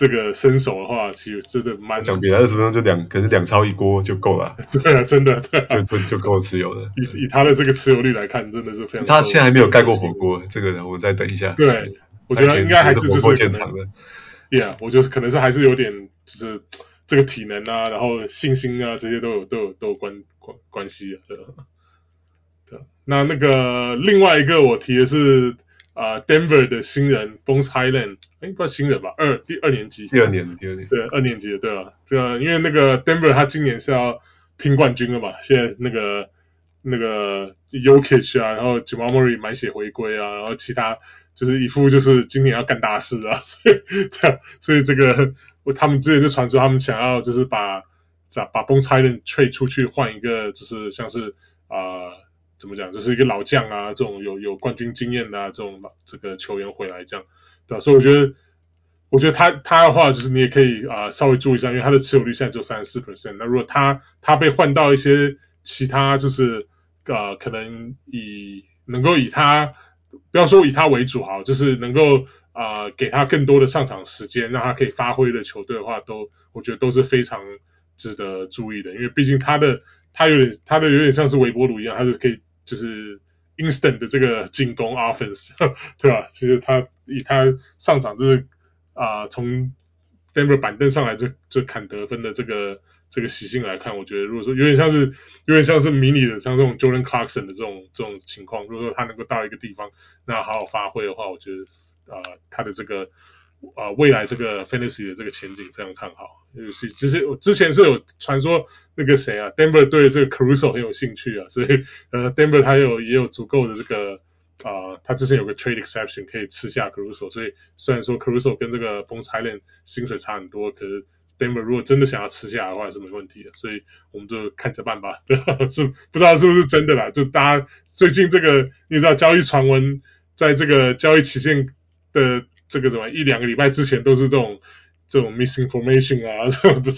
个身手的话，其实真的蛮讲比他20分钟就可能两超一锅就够了。对啊，真的，对啊，就够持有了。以他的这个持有率来看，真的是非常。他现在还没有盖过火锅，这个我再等一下。对，我觉得应该还是火锅天堂的。Yeah， 我觉得可能是还是有点就是这个体能啊，然后信心啊这些都有关系啊，对吧？对，那个另外一个我提的是。Denver 的新人 Bones Highland， 不是新人吧，第二年级，对，二年级的，对吧？这个因为那个 Denver 他今年是要拼冠军了嘛，现在那个 Jokić 啊，然后 Jamal Murray 满血回归啊，然后其他就是一副就是今年要干大事啊，所以这个他们之前就传说他们想要就是把 Bones Highland trade 出去换一个就是像是怎么讲，就是一个老将啊，这种有冠军经验的啊，这种这个球员回来这样，对吧？所以我觉得他的话，就是你也可以稍微注意一下，因为他的持有率现在只有 34%。那如果他被换到一些其他，就是可能能够以他不要说以他为主好，就是能够给他更多的上场时间，让他可以发挥的球队的话，我觉得都是非常值得注意的，因为毕竟他有点像是微波炉一样，他是可以。就是 instant 的这个进攻 offense， 对吧？其实他以他上场就是从 Denver 板凳上来就砍得分的这个习性来看，我觉得如果说有点像是迷你的像这种 Jordan Clarkson 的这种情况，如果说他能够到一个地方那好好发挥的话，我觉得他的这个未来这个 fantasy 的这个前景非常看好。就是其实我之前是有传说那个谁啊 ，Denver 对这个 Caruso 很有兴趣啊，所以Denver 他也有足够的这个他之前有个 trade exception 可以吃下 Caruso， 所以虽然说 Caruso 跟这个 Bones Highland 薪水差很多，可是 Denver 如果真的想要吃下的话是没问题的，所以我们就看着办吧。是不知道是不是真的啦？就大家最近这个你知道交易传闻，在这个交易期限的。这个什么一两个礼拜之前都是这种 misinformation 啊，就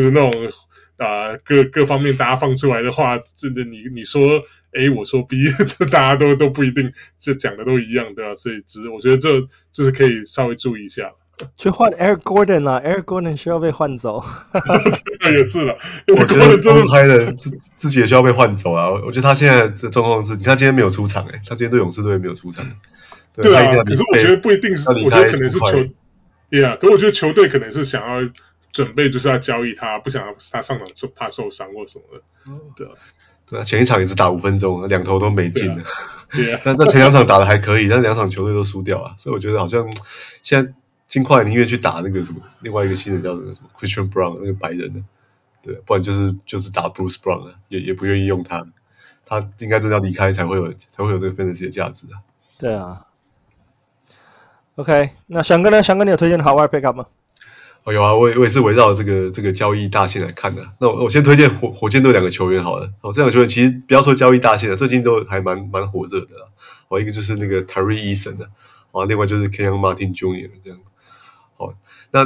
是那种各方面大家放出来的话，真的你说 A 我说 B， 这大家都不一定这讲的都一样，对吧？所以我觉得这就是可以稍微注意一下。去换 Eric Gordon 啦 ，Eric Gordon 需要被换走。也是啦，我觉得公开人自己也需要被换走啊。我觉得他现在的状况是，你看今天没有出场他今天对勇士队没有出场。对啊，可是我觉得不一定是，我觉得可能是yeah， 可是我觉得球队可能是想要准备就是要交易他，不想要他上场就怕受伤或什么的。对啊，对啊，前一场也只打5分钟，两头都没进了。对啊，但前两场打的还可以，但两场球队都输掉啊，所以我觉得好像现在尽快宁愿去打那个什么另外一个新人叫什么 Christian Brown 那个白人的，对，不然就是打 Bruce Brown 啊，也不愿意用他，他应该真的要离开才会有这个 fantasy 的价值啊。对啊。OK， 那翔哥呢？翔哥，你有推荐的好玩 pickup 吗？哦，有啊，我也是围绕这个交易大线来看的。那我先推荐火箭队两个球员好了。这两个球员其实不要说交易大线了，最近都还蛮火热的啦。一个就是那个 Tari Eason 的，另外就是 Kenyon Martin Jr. 这样。那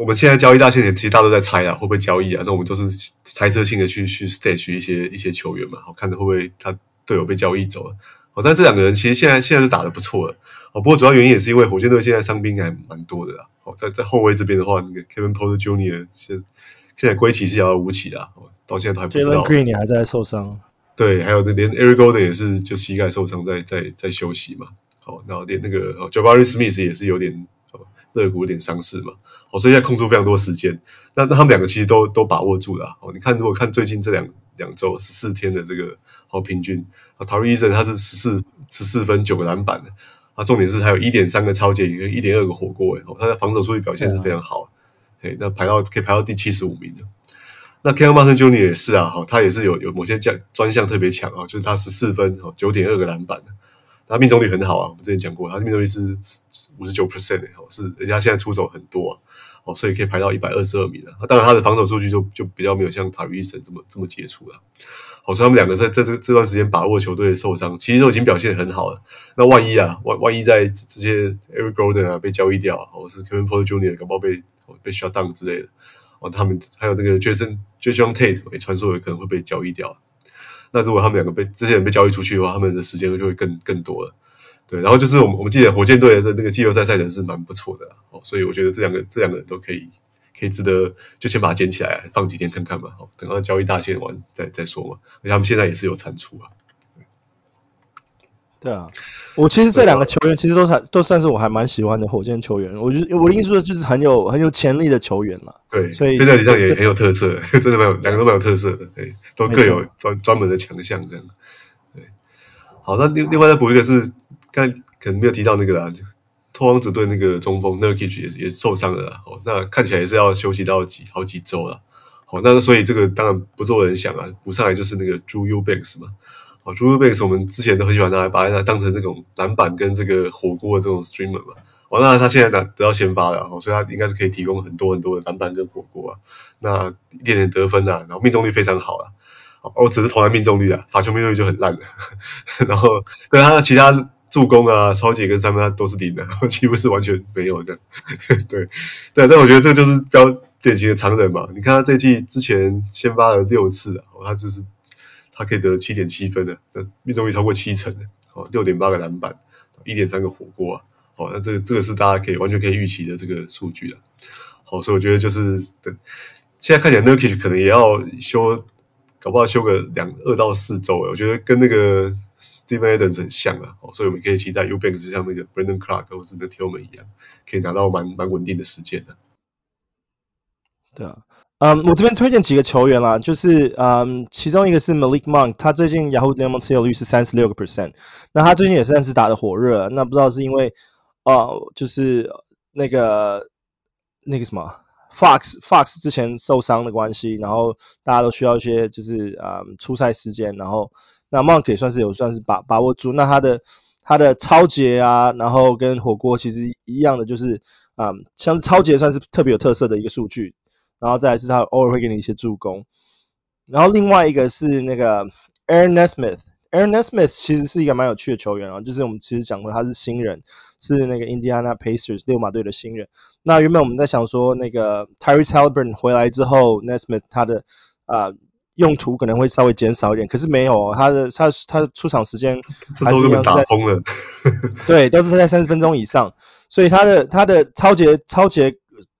我们现在交易大线其实大家都在猜啊，会不会交易啊？那我们都是猜测性的去 stage 一些球员嘛，看着会不会他队友被交易走了。但这两个人其实现在是打得不错了。不过主要原因也是因为火箭队现在伤兵还蛮多的啦。在后卫这边的话，那个 Kevin Porter Jr. 现在归期是遥遥无期啦，到现在都还不知道。Jalen Green 也还在受伤。对，还有连 Eric Gordon 也是就膝盖受伤在休息嘛。然后连那个 Jabari Smith 也是有点肋骨有点伤势嘛。所以现在空出非常多时间。那他们两个其实都把握住啦。你看，如果看最近这两周14天的这个平均，Tari Eason 他是14分9个篮板的。重点是还有 1.3 个超截， 1.2 个火锅，他的防守数据表现是非常好，那可以排到第75名的。那 Cam Thomas Jr. 也是啊，他也是有某些专项特别强，就是他14分 9.2 个篮板，他命中率很好啊，我们之前讲过他命中率是 59%， 而且他现在出手很多哦，所以可以排到122名啊。当然他的防守数据就比较没有像塔利什这么杰出了。好，所以他们两个在这段时间把握球队的受伤，其实都已经表现很好了。那万一在这些 Eric Gordon 啊被交易掉啊，或是 Kevin Porter Jr. 搞不好被 shut down 之类的，哦，他们还有那个 Jason Tate 也传说有可能会被交易掉。那如果他们两个这些人被交易出去的话，他们的时间就会更多了。对，然后就是我们记得火箭队的那个季后赛赛程是蛮不错的啦，哦，所以我觉得这两个人都可以值得就先把它捡起来放几天看看嘛，哦，等到交易大限完再说嘛。而且他们现在也是有产出啊。对啊，我其实这两个球员其实都算是我还蛮喜欢的火箭球员，我觉得我的意思说就是很有潜力的球员啦。对，所以在体上也很有特色，真的两个都蛮有特色的，对，都各有专门的强项这样。对，好，那另外再补一个是。刚才可能没有提到那个啦，拓荒者队那个中锋 Jokić 也受伤了啦，哦，那看起来也是要休息到好几周了，哦，那所以这个当然不做人想啊，补上来就是那个 Drew Eubanks 嘛，哦，Drew Eubanks 我们之前都很喜欢把他当成那种篮板跟这个火锅的这种 streamer 嘛，哦，那他现在得到先发了，哦，所以他应该是可以提供很多的篮板跟火锅啊，那一点点得分啊，然后命中率非常好啊，哦，只是投篮命中率啊，罚球命中率就很烂了，然后但他其他助攻啊、超级跟三分都是零的，几乎是完全没有这样。对，但我觉得这就是比较典型的常人嘛。你看他这季之前先发了6次啊，哦，他可以得 7.7 分的，命中率超过70%的，哦，6.8 个篮板， 1.3 个火锅啊，哦，那这个是大家完全可以预期的这个数据啊。好，哦，所以我觉得就是等现在看起来 Nurkic 可能也要搞不好个2到4周，我觉得跟那个Steven Adams 很像啊，哦，所以我们可以期待 Eubanks 就像那个 Brandon Clark 或是那 Tillman 一样，可以拿到蛮稳定的时间的。对啊，我这边推荐几个球员啦，就是其中一个是 Malik Monk， 他最近 Yahoo 联盟持有率是 36%， 那他最近也算是打得火热，那不知道是因为就是那个什么 Fox 之前受伤的关系，然后大家都需要一些就是出赛时间，然后。那 Monk 也算是把握住，那他的抄截啊，然后跟火锅其实一样的，就是像是抄截算是特别有特色的一个数据，然后再来是他偶尔会给你一些助攻，然后另外一个是那个 Aaron Nesmith，Aaron Nesmith 其实是一个蛮有趣的球员啊，就是我们其实讲过他是新人，是那个 Indiana Pacers 溜马队的新人，那原本我们在想说那个 Tyrese Haliburton 回来之后 ，Nesmith 他的用途可能会稍微减少一点，可是没有，他的出场时间还是要打疯了，对，都是在30分钟以上，所以他的超节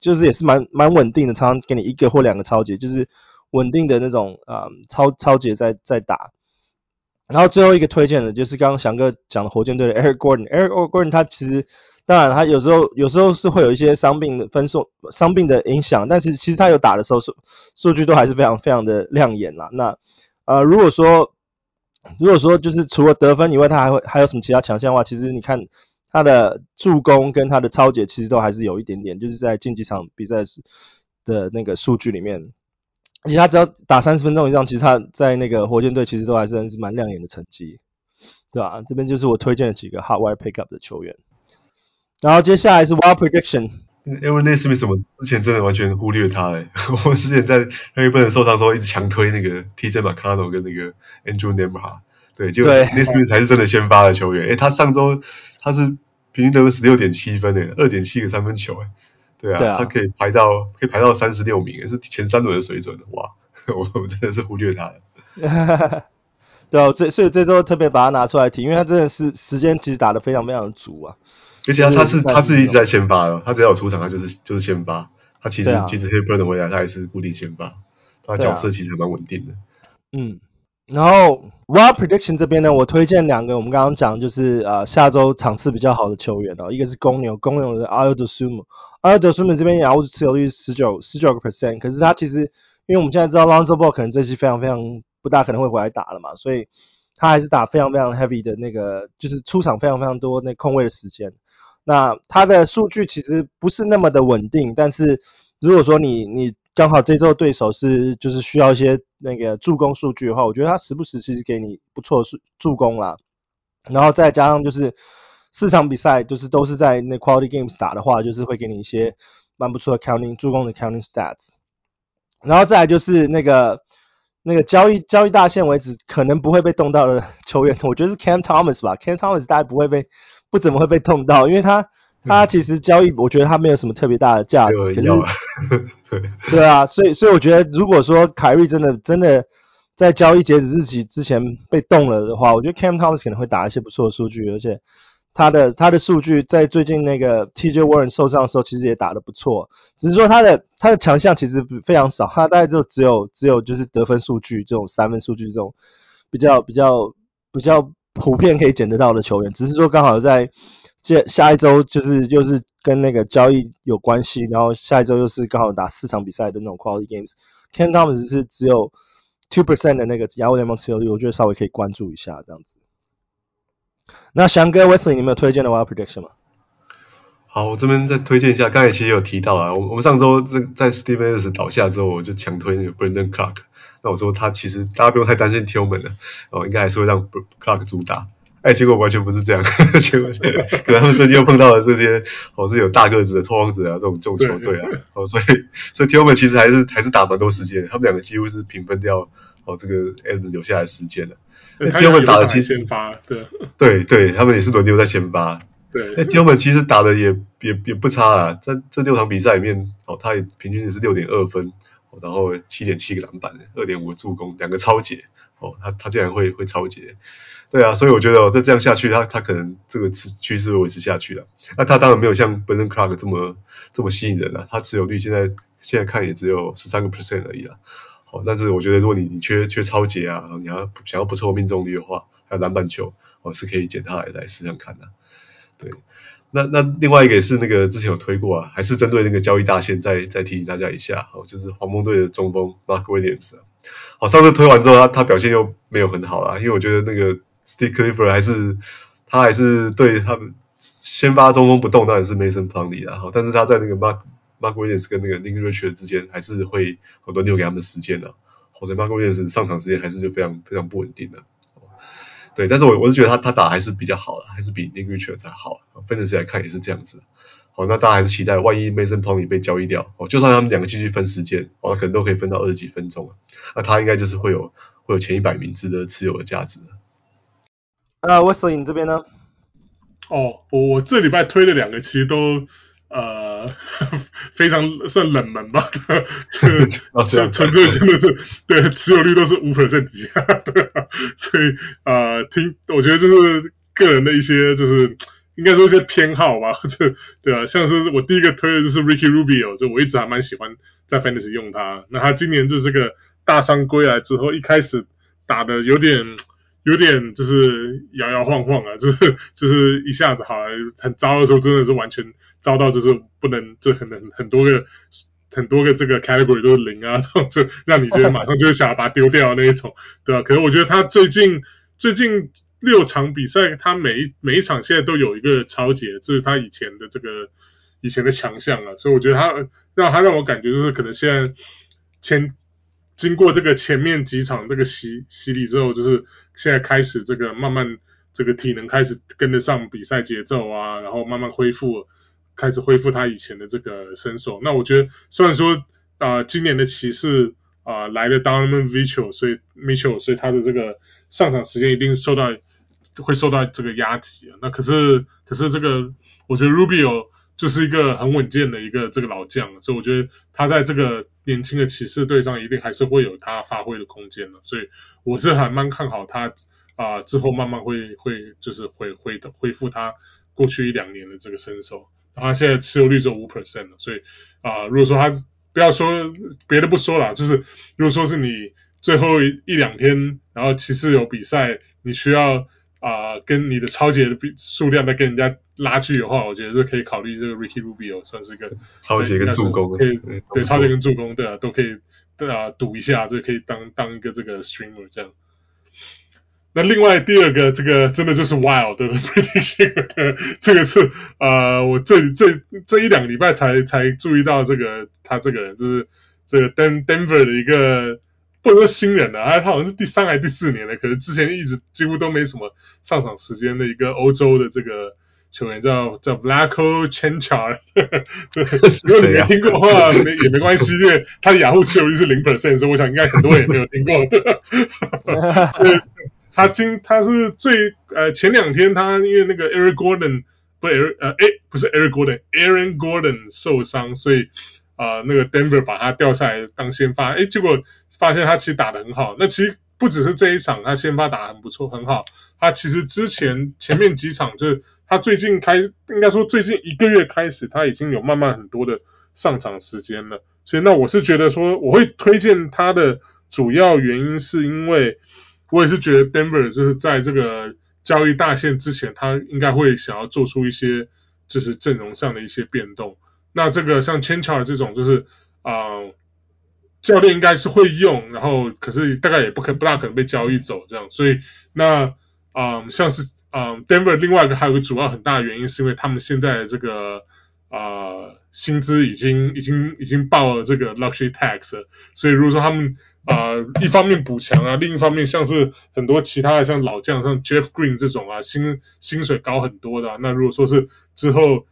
就是也是蛮稳定的，常常给你1个或2个超节，就是稳定的那种超节在打。然后最后一个推荐的就是刚刚翔哥讲的火箭队的 Eric Gordon， 他其实当然他有时候是会有一些伤病的影响，但是其实他有打的时候数据都还是非常非常的亮眼啦。那如果说就是除了得分以外，他还有什么其他强项的话，其实你看他的助攻跟他的抄截其实都还是有一点点，就是在近几场比赛的那个数据里面，而且他只要打30分钟以上，其实他在那个火箭队其实都还是蛮亮眼的成绩，对吧？这边就是我推荐的几个 hot wire pick up 的球员。然后接下来是 Wild Prediction。Aaron Nesmith 我之前真的完全忽略他嘞，我之前在那一部分受伤的时候一直强推那个 TJ McConnell 跟那个 Andrew Nembhard， 对，就 Nesmith 才是真的先发的球员。他上周他是平均得分 16.7 分诶， 2.7 个三分球诶，对啊，他可以排到36名，是前3轮的水准，哇，我真的是忽略他了。对啊，所以这周特别把他拿出来提，因为他真的是时间其实打得非常非常的足啊。而且他是一直在先发的，他只要有出场他就是先发。他其实 Haliburton 回来他也是固定先发，他角色其实还蛮稳定的。嗯，然后 Wild Prediction 这边呢，我推荐2个我们刚刚讲就是下周场次比较好的球员一个是公牛的 Ayo Dosunmu 这边也要持有率 19%， 可是他其实因为我们现在知道 Lonzo Ball 可能这期非常非常不大可能会回来打了嘛，所以他还是打非常非常 heavy 的那个，就是出场非常非常多那空位的时间。那他的数据其实不是那么的稳定，但是如果说你刚好这周对手就是需要一些那个助攻数据的话，我觉得他时不时其实给你不错的助攻啦。然后再加上就是4场比赛就是都是在那 quality games 打的话，就是会给你一些蛮不错的 counting 助攻的 counting stats。然后再来就是那个交易大限为止可能不会被动到的球员，我觉得是 Cam Thomas 吧。Cam Thomas 大概不怎么会被动到，因为他其实交易，我觉得他没有什么特别大的价值。可是对啊，所以我觉得如果说凯瑞真的在交易截止日期之前被动了的话，我觉得 Cam Thomas 可能会打一些不错的数据，而且他的数据在最近那个 TJ Warren 受伤的时候其实也打得不错，只是说他的强项其实非常少，他大概就只有就是得分数据这种三分数据这种比较普遍可以捡得到的球员，只是说刚好在下一周就是跟那个交易有关系，然后下一周又是刚好打四场比赛的那种 quality games， Cam Thomas 是只有 2% 的那个亚洲联盟持有率，我觉得稍微可以关注一下这样子。那翔哥 Wesley 你们有推荐的 Wild Prediction 吗？好，我这边再推荐一下，刚才其实有提到啊，我们上周在 Steven Adams 倒下之后，我就强推那个 Brandon Clark， 那我说他其实大家不用太担心 Tillman 了，哦，应该还是会让 Clark 主打，哎，结果完全不是这样，结果可能他们最近又碰到了这些哦是有大个子的拓荒者啊这种球队啊，哦所以 Tillman 其实还是打蛮多时间的，他们两个几乎是平分掉哦这个 Adams 留下来的时间了。Tillman 打的其实对，他们也是轮流在先发。对，Tillman 其实打的也不差啊，在这6场比赛里面，哦，他也平均也是 6.2 分，哦，然后 7.7 个篮板， 2.5 助攻，两个超截，哦，他竟然会超截。对啊，所以我觉得，再这样下去，他可能这个趋势会维持下去了。那他当然没有像 Brandon Clark 这么吸引人啊，他持有率现在看也只有 13% 而已啦。哦，但是我觉得如果你缺超截啊，你要想要不错命中率的话，还有篮板球，哦，是可以捡它来试试看的，啊。对，那另外一个也是那个之前有推过啊，还是针对那个交易大限再提醒大家一下，哦，就是黄蜂队的中锋 Mark Williams 啊。好，哦，上次推完之后他表现又没有很好啊，因为我觉得那个 Steve Clifford 还是对他们先发中锋不动，当然是 Mason Plumlee 啊，哦，但是他在那个 Mark Williams 跟那个 Nick Richard 之间还是会很多留给他们时间的，啊，或者 Mark Williams 上场时间还是就非常非常不稳定的，啊。对，但是我是觉得他打还是比较好的，还是比 Nick Richard 才好，Fantasy 来看也是这样子。好，那大家还是期待，万一 Mason Plumlee 被交易掉，哦，就算他们两个继续分时间，哦，可能都可以分到20几分钟，啊，那他应该就是会有前100名值得持有的价值。Wesley 你这边呢？哦，我这礼拜推的两个其实都非常算冷门吧，这纯粹真的是对持有率都是 5% 以下，对，所以我觉得就是个人的一些就是应该说一些偏好吧，对啊，像是我第一个推的就是 Ricky Rubio， 就我一直还蛮喜欢在 Fantasy 用他，那他今年就是个大伤归来之后，一开始打的有点就是摇摇晃晃啊，就是一下子好很糟的时候，真的是完全糟到就是不能，就很多个这个 category 都是0啊，就让你觉得马上就会想要把它丢掉那一种，对啊，可是我觉得他最近6场比赛，他每一场现在都有一个超节，这是他以前的强项啊，所以我觉得他让我感觉就是可能现在经过这个前面几场这个洗礼之后，就是现在开始这个慢慢这个体能开始跟得上比赛节奏啊，然后慢慢开始恢复他以前的这个身手。那我觉得虽然说今年的骑士来了 Donovan Mitchell， 所以他的这个上场时间一定会受到这个压挤啊。那可是这个我觉得 Rubio 就是一个很稳健的一个这个老将，所以我觉得他在这个年轻的骑士队上一定还是会有他发挥的空间了，所以我是还蛮看好他之后慢慢会就是恢复他过去1-2年的这个身手，然后他现在持有率只有 5% 了，所以如果说他不要说别的不说啦，就是如果说是你最后1-2天然后骑士有比赛，你需要跟你的超级的数量在跟人家拉锯的话，我觉得是可以考虑这个 Ricky Rubio， 算是一个超级跟助攻，对，超级跟助攻，对啊，都可以赌一下，就可以当一个这个 streamer 这样。那另外第二个这个真的就是 wild 的 prediction， 这个是我这1-2个礼拜才注意到这个他这个人，就是这个 Denver 的一个。不能说新人啊，他好像是第3还是第4年的，可是之前一直几乎都没什么上场时间的一个欧洲的这个球员叫 Vlaco Chencha， 如果你没听过的话，啊、也没关系，因为他的雅虎持有率是 0%， 所以我想应该很多人也没有听过的。他是前两天他因为那个 Aaron Gordon 受伤，所以那个 Denver 把他调下来当先发，结果发现他其实打得很好。那其实不只是这一场他先发打得很不错很好，他其实之前前面几场就是他最近应该说最近一个月开始他已经有慢慢很多的上场时间了。所以那我是觉得说我会推荐他的主要原因是因为我也是觉得 Denver 就是在这个交易大限之前他应该会想要做出一些就是阵容上的一些变动。那这个像 Chencha 这种就是教练应该是会用，然后可是大概也不大可能被交易走这样。所以那像是Denver 另外一个还有个主要很大的原因是因为他们现在的这个薪资已经爆了这个 luxury tax 了，所以如果说他们一方面补强啊，另一方面像是很多其他的像老将像 Jeff Green 这种啊，薪水高很多的啊。那如果说是之后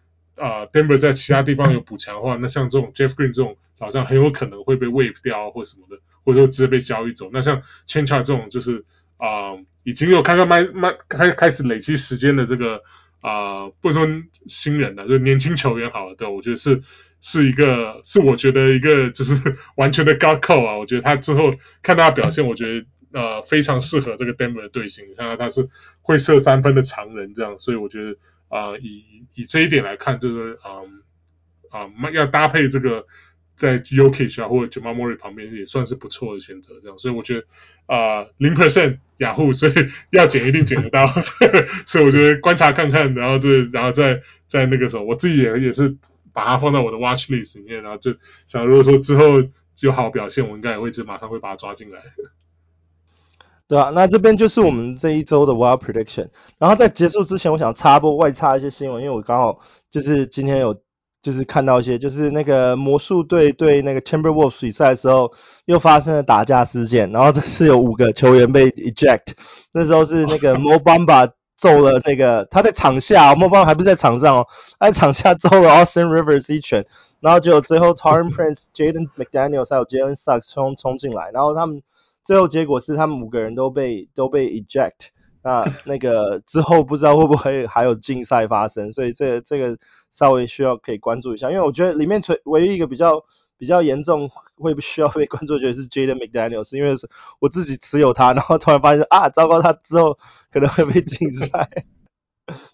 Denver 在其他地方有补强的话，那像这种 Jeff Green 这种好像很有可能会被 waive 掉或什么的，或者说直接被交易走。那像 Chencha 这种就是已经有开始累积时间的这个不说新人了，就年轻球员好了，对，我觉得是我觉得一个就是完全的 guard call 啊。我觉得他之后看他的表现，我觉得非常适合这个 Denver 的队形，看他是会射三分的常人这样，所以我觉得以这一点来看，就是要搭配这个在 Jokić 啊或者 Jamal Murray 旁边也算是不错的选择这样，所以我觉得0% 雅虎，所以要减一定减得到所以我觉得观察看看，然后在那个时候我自己也是把它放到我的 watch list 里面，然后就想如果说之后有好表现，我应该也会马上会把它抓进来。对啊，那这边就是我们这一周的 wild prediction。然后在结束之前，我想外插一些新闻，因为我刚好就是今天有就是看到一些，就是那个魔术队对那个 Timberwolves 比赛的时候又发生了打架事件，然后这次有5个球员被 eject。那时候是那个 Mo Bamba 揍了那个他在场下、Mo Bamba 还不是在场上他在场下揍了 Austin Rivers 一拳，然后结果最后 Taurean Prince、Jaden McDaniels 还有 Jalen Suggs 冲进来，然后他们最后结果是他们5个人都被 eject。那个之后不知道会不会还有竞赛发生，所以这个稍微需要可以关注一下，因为我觉得里面唯一一个比较严重会需要被关注的是 Jaden McDaniels， 因为我自己持有他，然后突然发现糟糕，他之后可能会被禁赛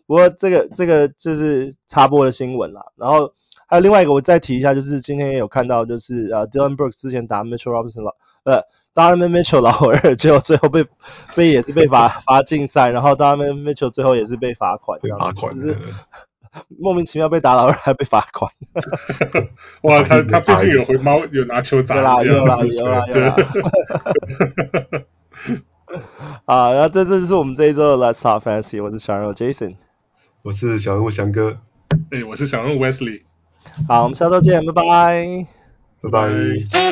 不过这个就是插播的新闻啦。然后还有另外一个我再提一下，就是今天也有看到，就是Dillon Brooks 之前打 Mitchell Robinson Donovan Mitchell 老二，结果最后被也是被罚禁赛，然后 Donovan Mitchell 最后也是被罚款，就是莫名其妙被打老二还被罚款。哇，他毕竟有回猫，有拿球砸人家。有啦。啊，然后这就是我们这一周的 Let's Talk Fantasy， 我是小人物 Jason， 我是小人物翔哥，我是小人物 Wesley。好，我们下周见，拜拜，拜拜。